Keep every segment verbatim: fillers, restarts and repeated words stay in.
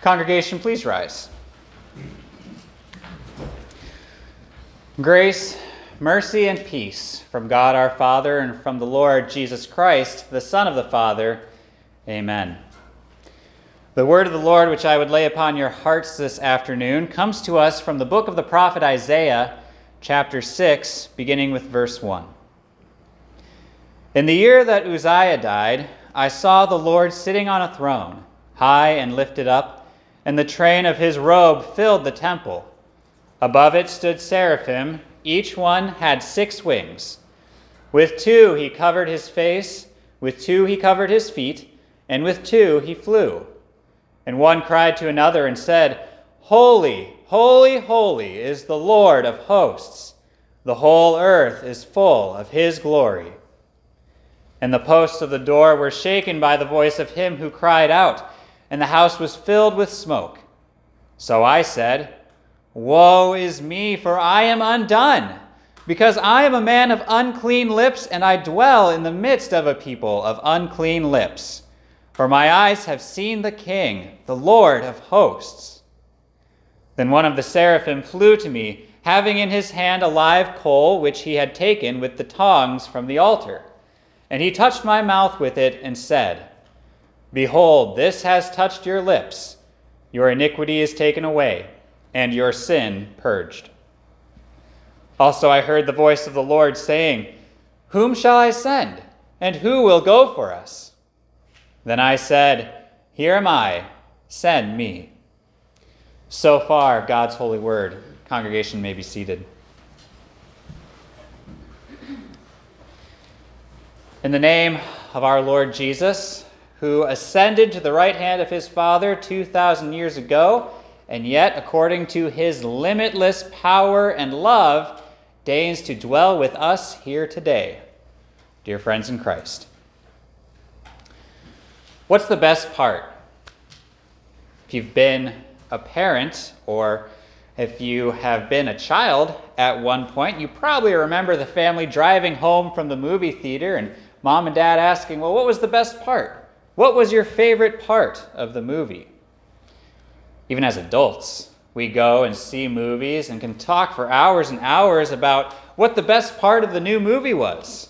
Congregation, please rise. Grace, mercy, and peace from God our Father and from the Lord Jesus Christ, the Son of the Father. Amen. The word of the Lord, which I would lay upon your hearts this afternoon, comes to us from the book of the prophet Isaiah, chapter six, beginning with verse one. In the year that Uzziah died, I saw the Lord sitting on a throne, high and lifted up, and the train of his robe filled the temple. Above it stood seraphim, each one had six wings. With two he covered his face, with two he covered his feet, and with two he flew. And one cried to another and said, Holy, holy, holy is the Lord of hosts. The whole earth is full of his glory. And the posts of the door were shaken by the voice of him who cried out, and the house was filled with smoke. So I said, Woe is me, for I am undone, because I am a man of unclean lips, and I dwell in the midst of a people of unclean lips. For my eyes have seen the King, the Lord of hosts. Then one of the seraphim flew to me, having in his hand a live coal, which he had taken with the tongs from the altar. And he touched my mouth with it and said, Behold, this has touched your lips. Your iniquity is taken away, and your sin purged. Also I heard the voice of the Lord saying, Whom shall I send, and who will go for us? Then I said, Here am I, send me. So far, God's holy word. Congregation may be seated. In the name of our Lord Jesus, who ascended to the right hand of his Father two thousand years ago, and yet, according to his limitless power and love, deigns to dwell with us here today. Dear friends in Christ. What's the best part? If you've been a parent or if you have been a child at one point, you probably remember the family driving home from the movie theater and mom and dad asking, well, what was the best part? What was your favorite part of the movie? Even as adults, we go and see movies and can talk for hours and hours about what the best part of the new movie was.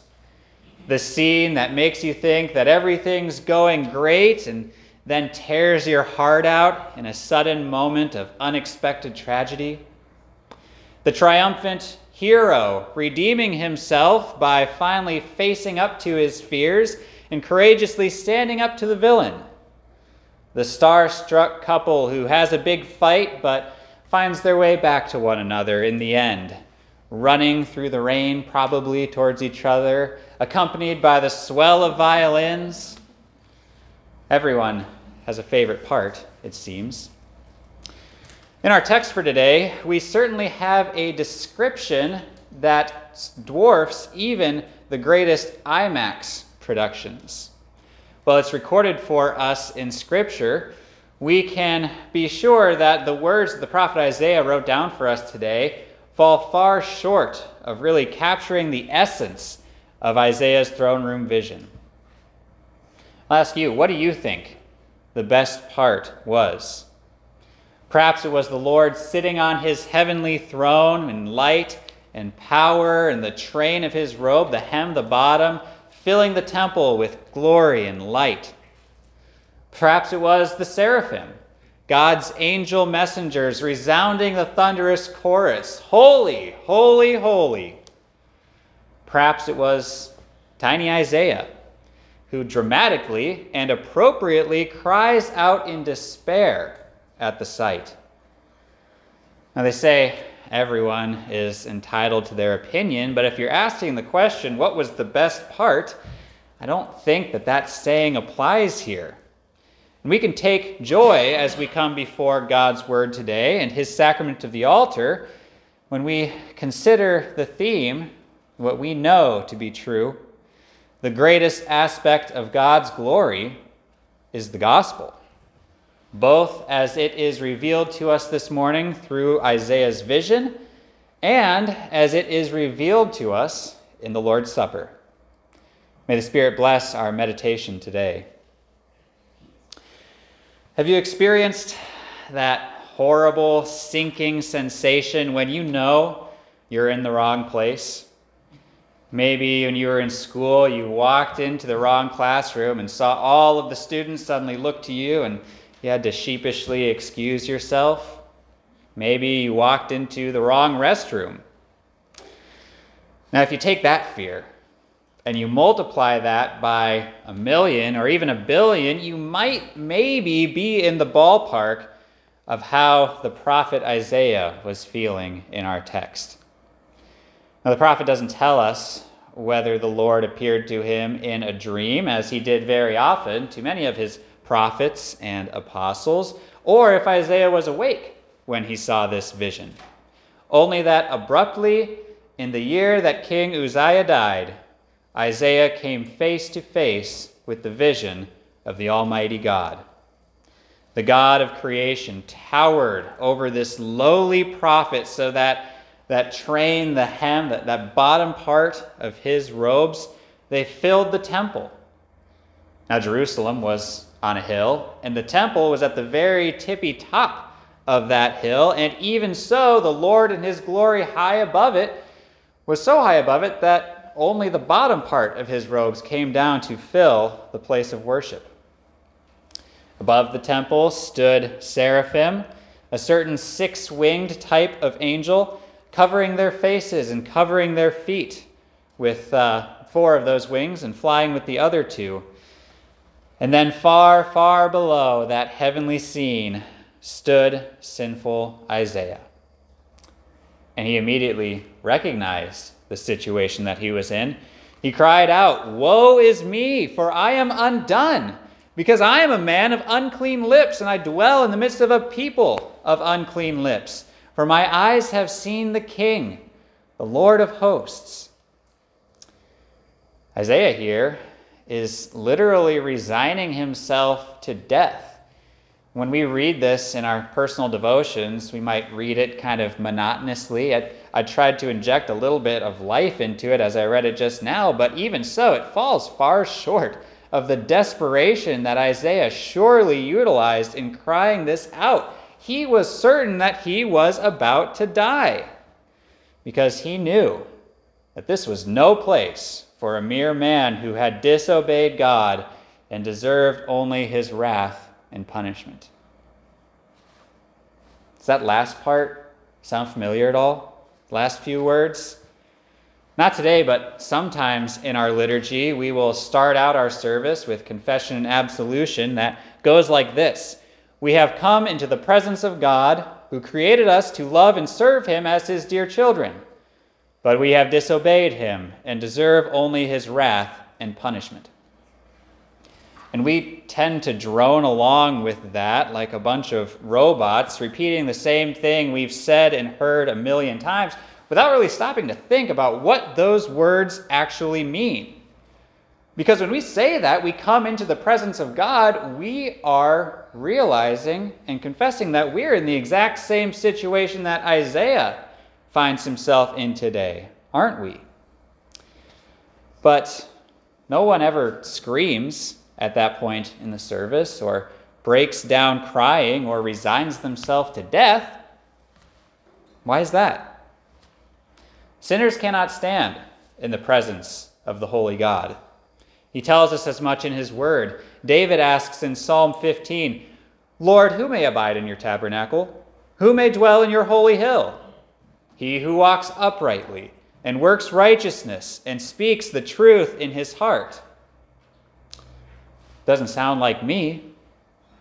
The scene that makes you think that everything's going great and then tears your heart out in a sudden moment of unexpected tragedy. The triumphant hero redeeming himself by finally facing up to his fears and courageously standing up to the villain. The star-struck couple who has a big fight but finds their way back to one another in the end, running through the rain probably towards each other, accompanied by the swell of violins. Everyone has a favorite part, it seems. In our text for today, we certainly have a description that dwarfs even the greatest IMAX productions. While it's recorded for us in Scripture, we can be sure that the words that the prophet Isaiah wrote down for us today fall far short of really capturing the essence of Isaiah's throne room vision. I'll ask you, what do you think the best part was? Perhaps it was the Lord sitting on his heavenly throne in light and power, and the train of his robe, the hem, the bottom, filling the temple with glory and light. Perhaps it was the seraphim, God's angel messengers resounding the thunderous chorus, Holy, holy, holy. Perhaps it was tiny Isaiah, who dramatically and appropriately cries out in despair at the sight. Now they say everyone is entitled to their opinion, but if you're asking the question, what was the best part, I don't think that that saying applies here. And we can take joy as we come before God's word today and his sacrament of the altar when we consider the theme, what we know to be true. The greatest aspect of God's glory is the gospel, both as it is revealed to us this morning through Isaiah's vision and as it is revealed to us in the Lord's Supper. May the Spirit bless our meditation today. Have you experienced that horrible sinking sensation when you know you're in the wrong place? Maybe when you were in school, you walked into the wrong classroom and saw all of the students suddenly look to you and you had to sheepishly excuse yourself. Maybe you walked into the wrong restroom. Now, if you take that fear and you multiply that by a million or even a billion, you might maybe be in the ballpark of how the prophet Isaiah was feeling in our text. Now, the prophet doesn't tell us whether the Lord appeared to him in a dream, as he did very often to many of his prophets and apostles, or if Isaiah was awake when he saw this vision. Only that abruptly, in the year that King Uzziah died, Isaiah came face to face with the vision of the Almighty God. The God of creation towered over this lowly prophet so that that train, the hem, that, that bottom part of his robes, they filled the temple. Now, Jerusalem was on a hill, and the temple was at the very tippy top of that hill, and even so, the Lord in his glory high above it was so high above it that only the bottom part of his robes came down to fill the place of worship. Above the temple stood seraphim, a certain six-winged type of angel, covering their faces and covering their feet with uh, four of those wings and flying with the other two. And then far, far below that heavenly scene stood sinful Isaiah. And he immediately recognized the situation that he was in. He cried out, "Woe is me, for I am undone, because I am a man of unclean lips, and I dwell in the midst of a people of unclean lips. For my eyes have seen the King, the Lord of hosts." Isaiah here is literally resigning himself to death. When we read this in our personal devotions, we might read it kind of monotonously. I, I tried to inject a little bit of life into it as I read it just now, but even so, it falls far short of the desperation that Isaiah surely utilized in crying this out. He was certain that he was about to die because he knew that this was no place for a mere man who had disobeyed God and deserved only his wrath and punishment. Does that last part sound familiar at all? Last few words? Not today, but sometimes in our liturgy, we will start out our service with confession and absolution that goes like this. "We have come into the presence of God, who created us to love and serve him as his dear children. But we have disobeyed him and deserve only his wrath and punishment." And we tend to drone along with that like a bunch of robots, repeating the same thing we've said and heard a million times without really stopping to think about what those words actually mean. Because when we say that, we come into the presence of God, we are realizing and confessing that we're in the exact same situation that Isaiah finds himself in today, aren't we? But no one ever screams at that point in the service or breaks down crying or resigns themselves to death. Why is that? Sinners cannot stand in the presence of the holy God. He tells us as much in his word. David asks in Psalm fifteen, "Lord, who may abide in your tabernacle? Who may dwell in your holy hill? He who walks uprightly and works righteousness and speaks the truth in his heart." Doesn't sound like me.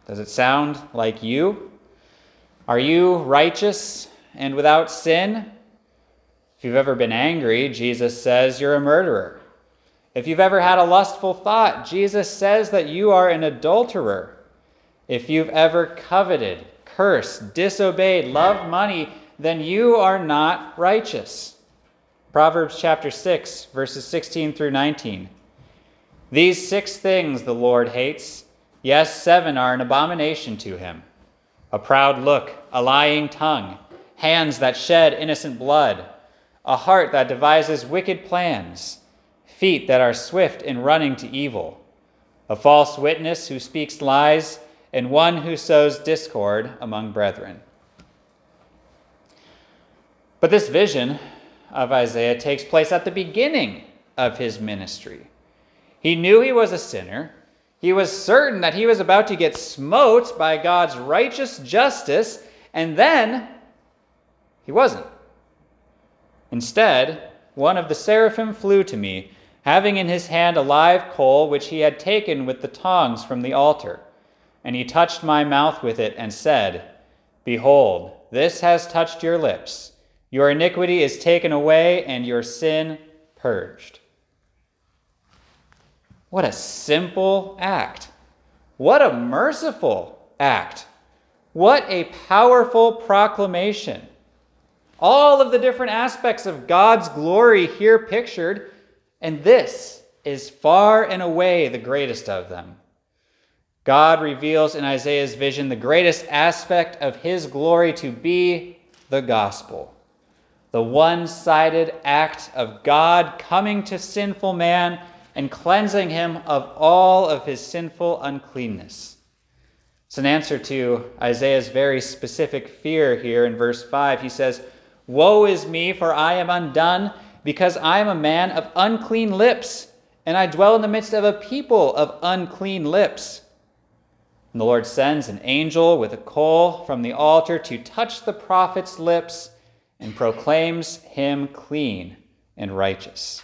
Does it sound like you? Are you righteous and without sin? If you've ever been angry, Jesus says you're a murderer. If you've ever had a lustful thought, Jesus says that you are an adulterer. If you've ever coveted, cursed, disobeyed, loved money, then you are not righteous. Proverbs chapter six, verses sixteen through nineteen. "These six things the Lord hates. Yes, seven are an abomination to him. A proud look, a lying tongue, hands that shed innocent blood, a heart that devises wicked plans, feet that are swift in running to evil, a false witness who speaks lies, and one who sows discord among brethren. But this vision of Isaiah takes place at the beginning of his ministry. He knew he was a sinner. He was certain that he was about to get smote by God's righteous justice, and then he wasn't. Instead, one of the seraphim flew to me, having in his hand a live coal which he had taken with the tongs from the altar. And he touched my mouth with it and said, "Behold, this has touched your lips. Your iniquity is taken away and your sin purged." What a simple act. What a merciful act. What a powerful proclamation. All of the different aspects of God's glory here pictured, and this is far and away the greatest of them. God reveals in Isaiah's vision the greatest aspect of his glory to be the gospel, the one-sided act of God coming to sinful man and cleansing him of all of his sinful uncleanness. It's an answer to Isaiah's very specific fear here in verse five. He says, "Woe is me, for I am undone, because I am a man of unclean lips, and I dwell in the midst of a people of unclean lips." And the Lord sends an angel with a coal from the altar to touch the prophet's lips and proclaims him clean and righteous.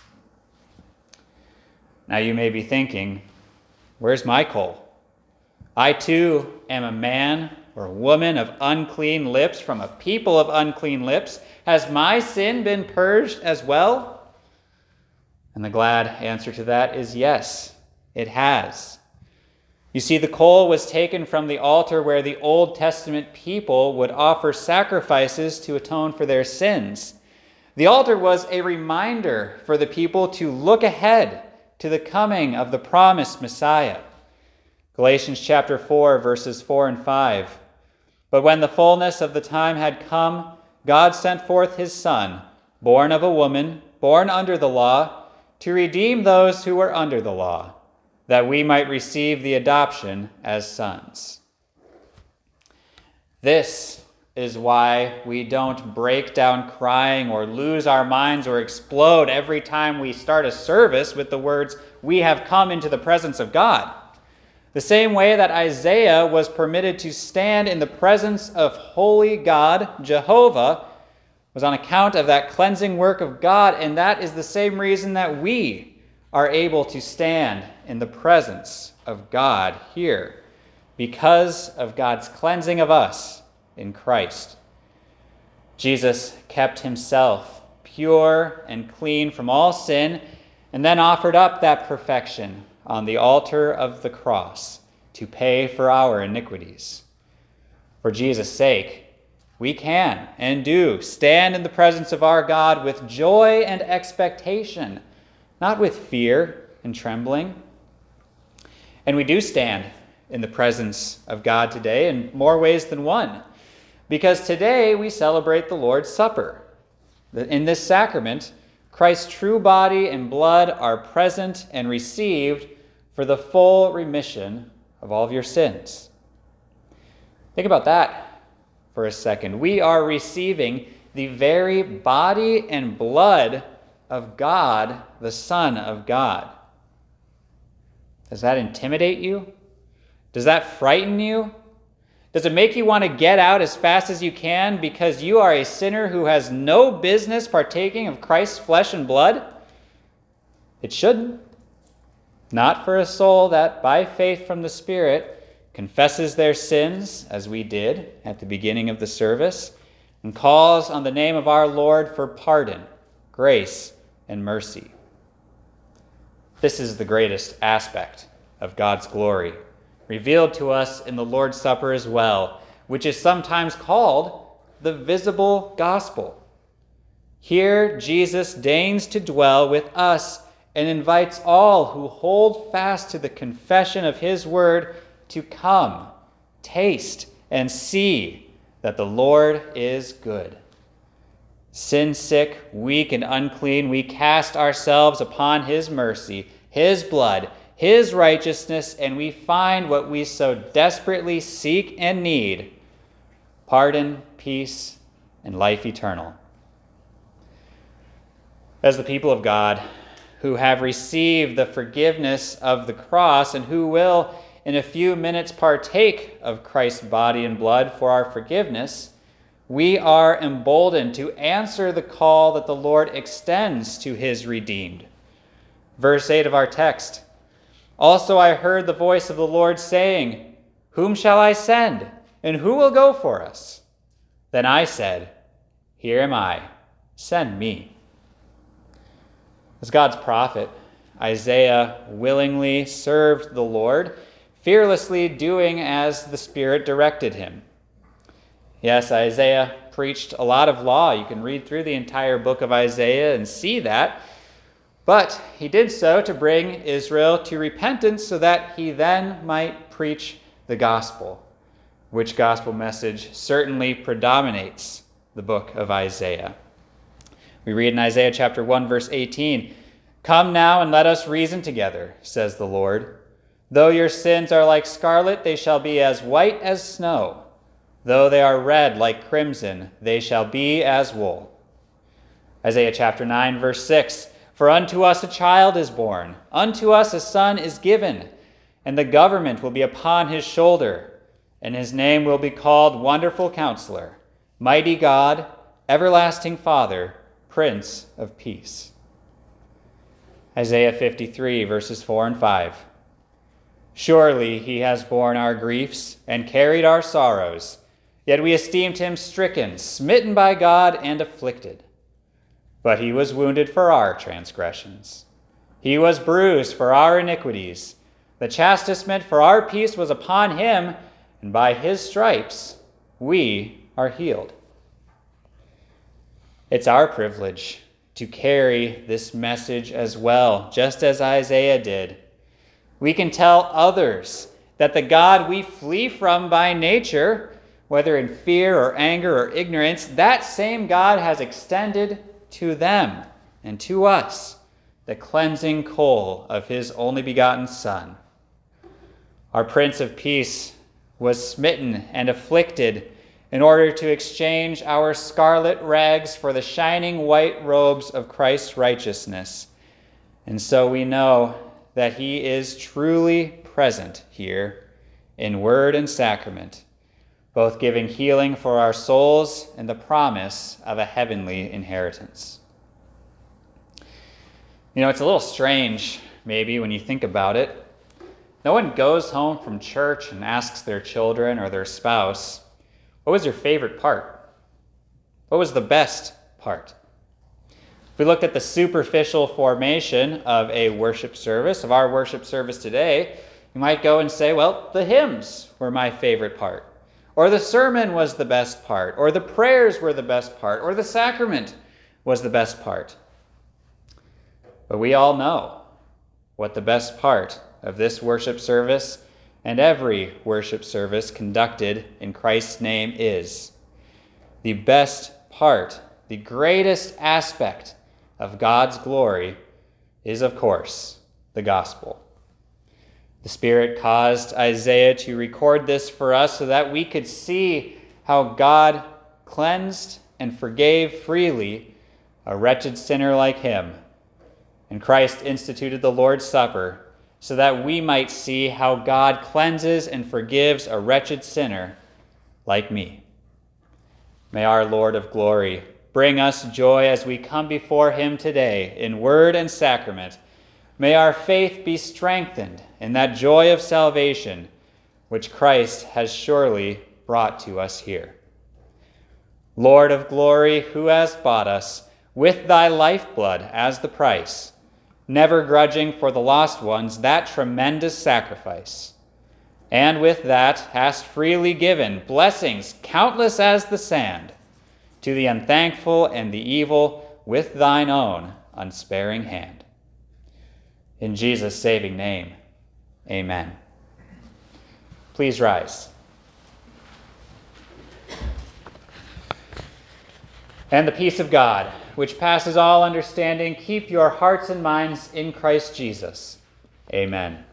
Now you may be thinking, where's my coal? I too am a man or a woman of unclean lips, from a people of unclean lips. Has my sin been purged as well? And the glad answer to that is yes, it has. You see, the coal was taken from the altar where the Old Testament people would offer sacrifices to atone for their sins. The altar was a reminder for the people to look ahead to the coming of the promised Messiah. Galatians chapter four, verses four and five. "But when the fullness of the time had come, God sent forth his Son, born of a woman, born under the law, to redeem those who were under the law, that we might receive the adoption as sons." This is why we don't break down crying or lose our minds or explode every time we start a service with the words, "We have come into the presence of God." The same way that Isaiah was permitted to stand in the presence of holy God, Jehovah, was on account of that cleansing work of God, and that is the same reason that we are able to stand in the presence of God here, because of God's cleansing of us in Christ. Jesus kept himself pure and clean from all sin, and then offered up that perfection on the altar of the cross to pay for our iniquities. For Jesus' sake, we can and do stand in the presence of our God with joy and expectation, not with fear and trembling. And we do stand in the presence of God today in more ways than one, because today we celebrate the Lord's Supper. In this sacrament, Christ's true body and blood are present and received for the full remission of all of your sins. Think about that for a second. We are receiving the very body and blood of God, the Son of God. Does that intimidate you? Does that frighten you? Does it make you want to get out as fast as you can because you are a sinner who has no business partaking of Christ's flesh and blood? It shouldn't. Not for a soul that, by faith from the Spirit, confesses their sins, as we did at the beginning of the service, and calls on the name of our Lord for pardon, grace, and mercy. This is the greatest aspect of God's glory, revealed to us in the Lord's Supper as well, which is sometimes called the visible gospel. Here, Jesus deigns to dwell with us and invites all who hold fast to the confession of his word to come, taste, and see that the Lord is good. Sin-sick, weak, and unclean, we cast ourselves upon his mercy, his blood, his righteousness, and we find what we so desperately seek and need, pardon, peace, and life eternal. As the people of God who have received the forgiveness of the cross and who will in a few minutes partake of Christ's body and blood for our forgiveness, we are emboldened to answer the call that the Lord extends to his redeemed. Verse eight of our text, "Also I heard the voice of the Lord saying, 'Whom shall I send? And who will go for us?' Then I said, 'Here am I, send me.'" As God's prophet, Isaiah willingly served the Lord, fearlessly doing as the Spirit directed him. Yes, Isaiah preached a lot of law. You can read through the entire book of Isaiah and see that. But he did so to bring Israel to repentance so that he then might preach the gospel, which gospel message certainly predominates the book of Isaiah. We read in Isaiah chapter one, verse eighteen, "Come now and let us reason together, says the Lord. Though your sins are like scarlet, they shall be as white as snow. Though they are red like crimson, they shall be as wool." Isaiah chapter nine, verse six, "For unto us a child is born, unto us a son is given, and the government will be upon his shoulder, and his name will be called Wonderful Counselor, Mighty God, Everlasting Father, Prince of Peace." Isaiah fifty-three, verses four and five. "Surely he has borne our griefs and carried our sorrows, yet we esteemed him stricken, smitten by God, and afflicted. But he was wounded for our transgressions. He was bruised for our iniquities. The chastisement for our peace was upon him, and by his stripes we are healed." It's our privilege to carry this message as well, just as Isaiah did. We can tell others that the God we flee from by nature, whether in fear or anger or ignorance, that same God has extended to them and to us the cleansing coal of his only begotten Son. Our Prince of Peace was smitten and afflicted in order to exchange our scarlet rags for the shining white robes of Christ's righteousness. And so we know that he is truly present here in word and sacrament, both giving healing for our souls and the promise of a heavenly inheritance. You know, it's a little strange, maybe, when you think about it. No one goes home from church and asks their children or their spouse, "What was your favorite part? What was the best part?" If we looked at the superficial formation of a worship service, of our worship service today, you might go and say, "Well, the hymns were my favorite part," or "the sermon was the best part," or "the prayers were the best part," or "the sacrament was the best part." But we all know what the best part of this worship service and every worship service conducted in Christ's name is. The best part, the greatest aspect of God's glory is, of course, the gospel. The Spirit caused Isaiah to record this for us so that we could see how God cleansed and forgave freely a wretched sinner like him. And Christ instituted the Lord's Supper so that we might see how God cleanses and forgives a wretched sinner like me. May our Lord of glory bring us joy as we come before him today in word and sacrament. May our faith be strengthened in that joy of salvation which Christ has surely brought to us here. Lord of glory, who hast bought us with thy lifeblood as the price, never grudging for the lost ones that tremendous sacrifice, and with that hast freely given blessings countless as the sand to the unthankful and the evil with thine own unsparing hand. In Jesus' saving name, amen. Please rise. And the peace of God, which passes all understanding, keep your hearts and minds in Christ Jesus. Amen.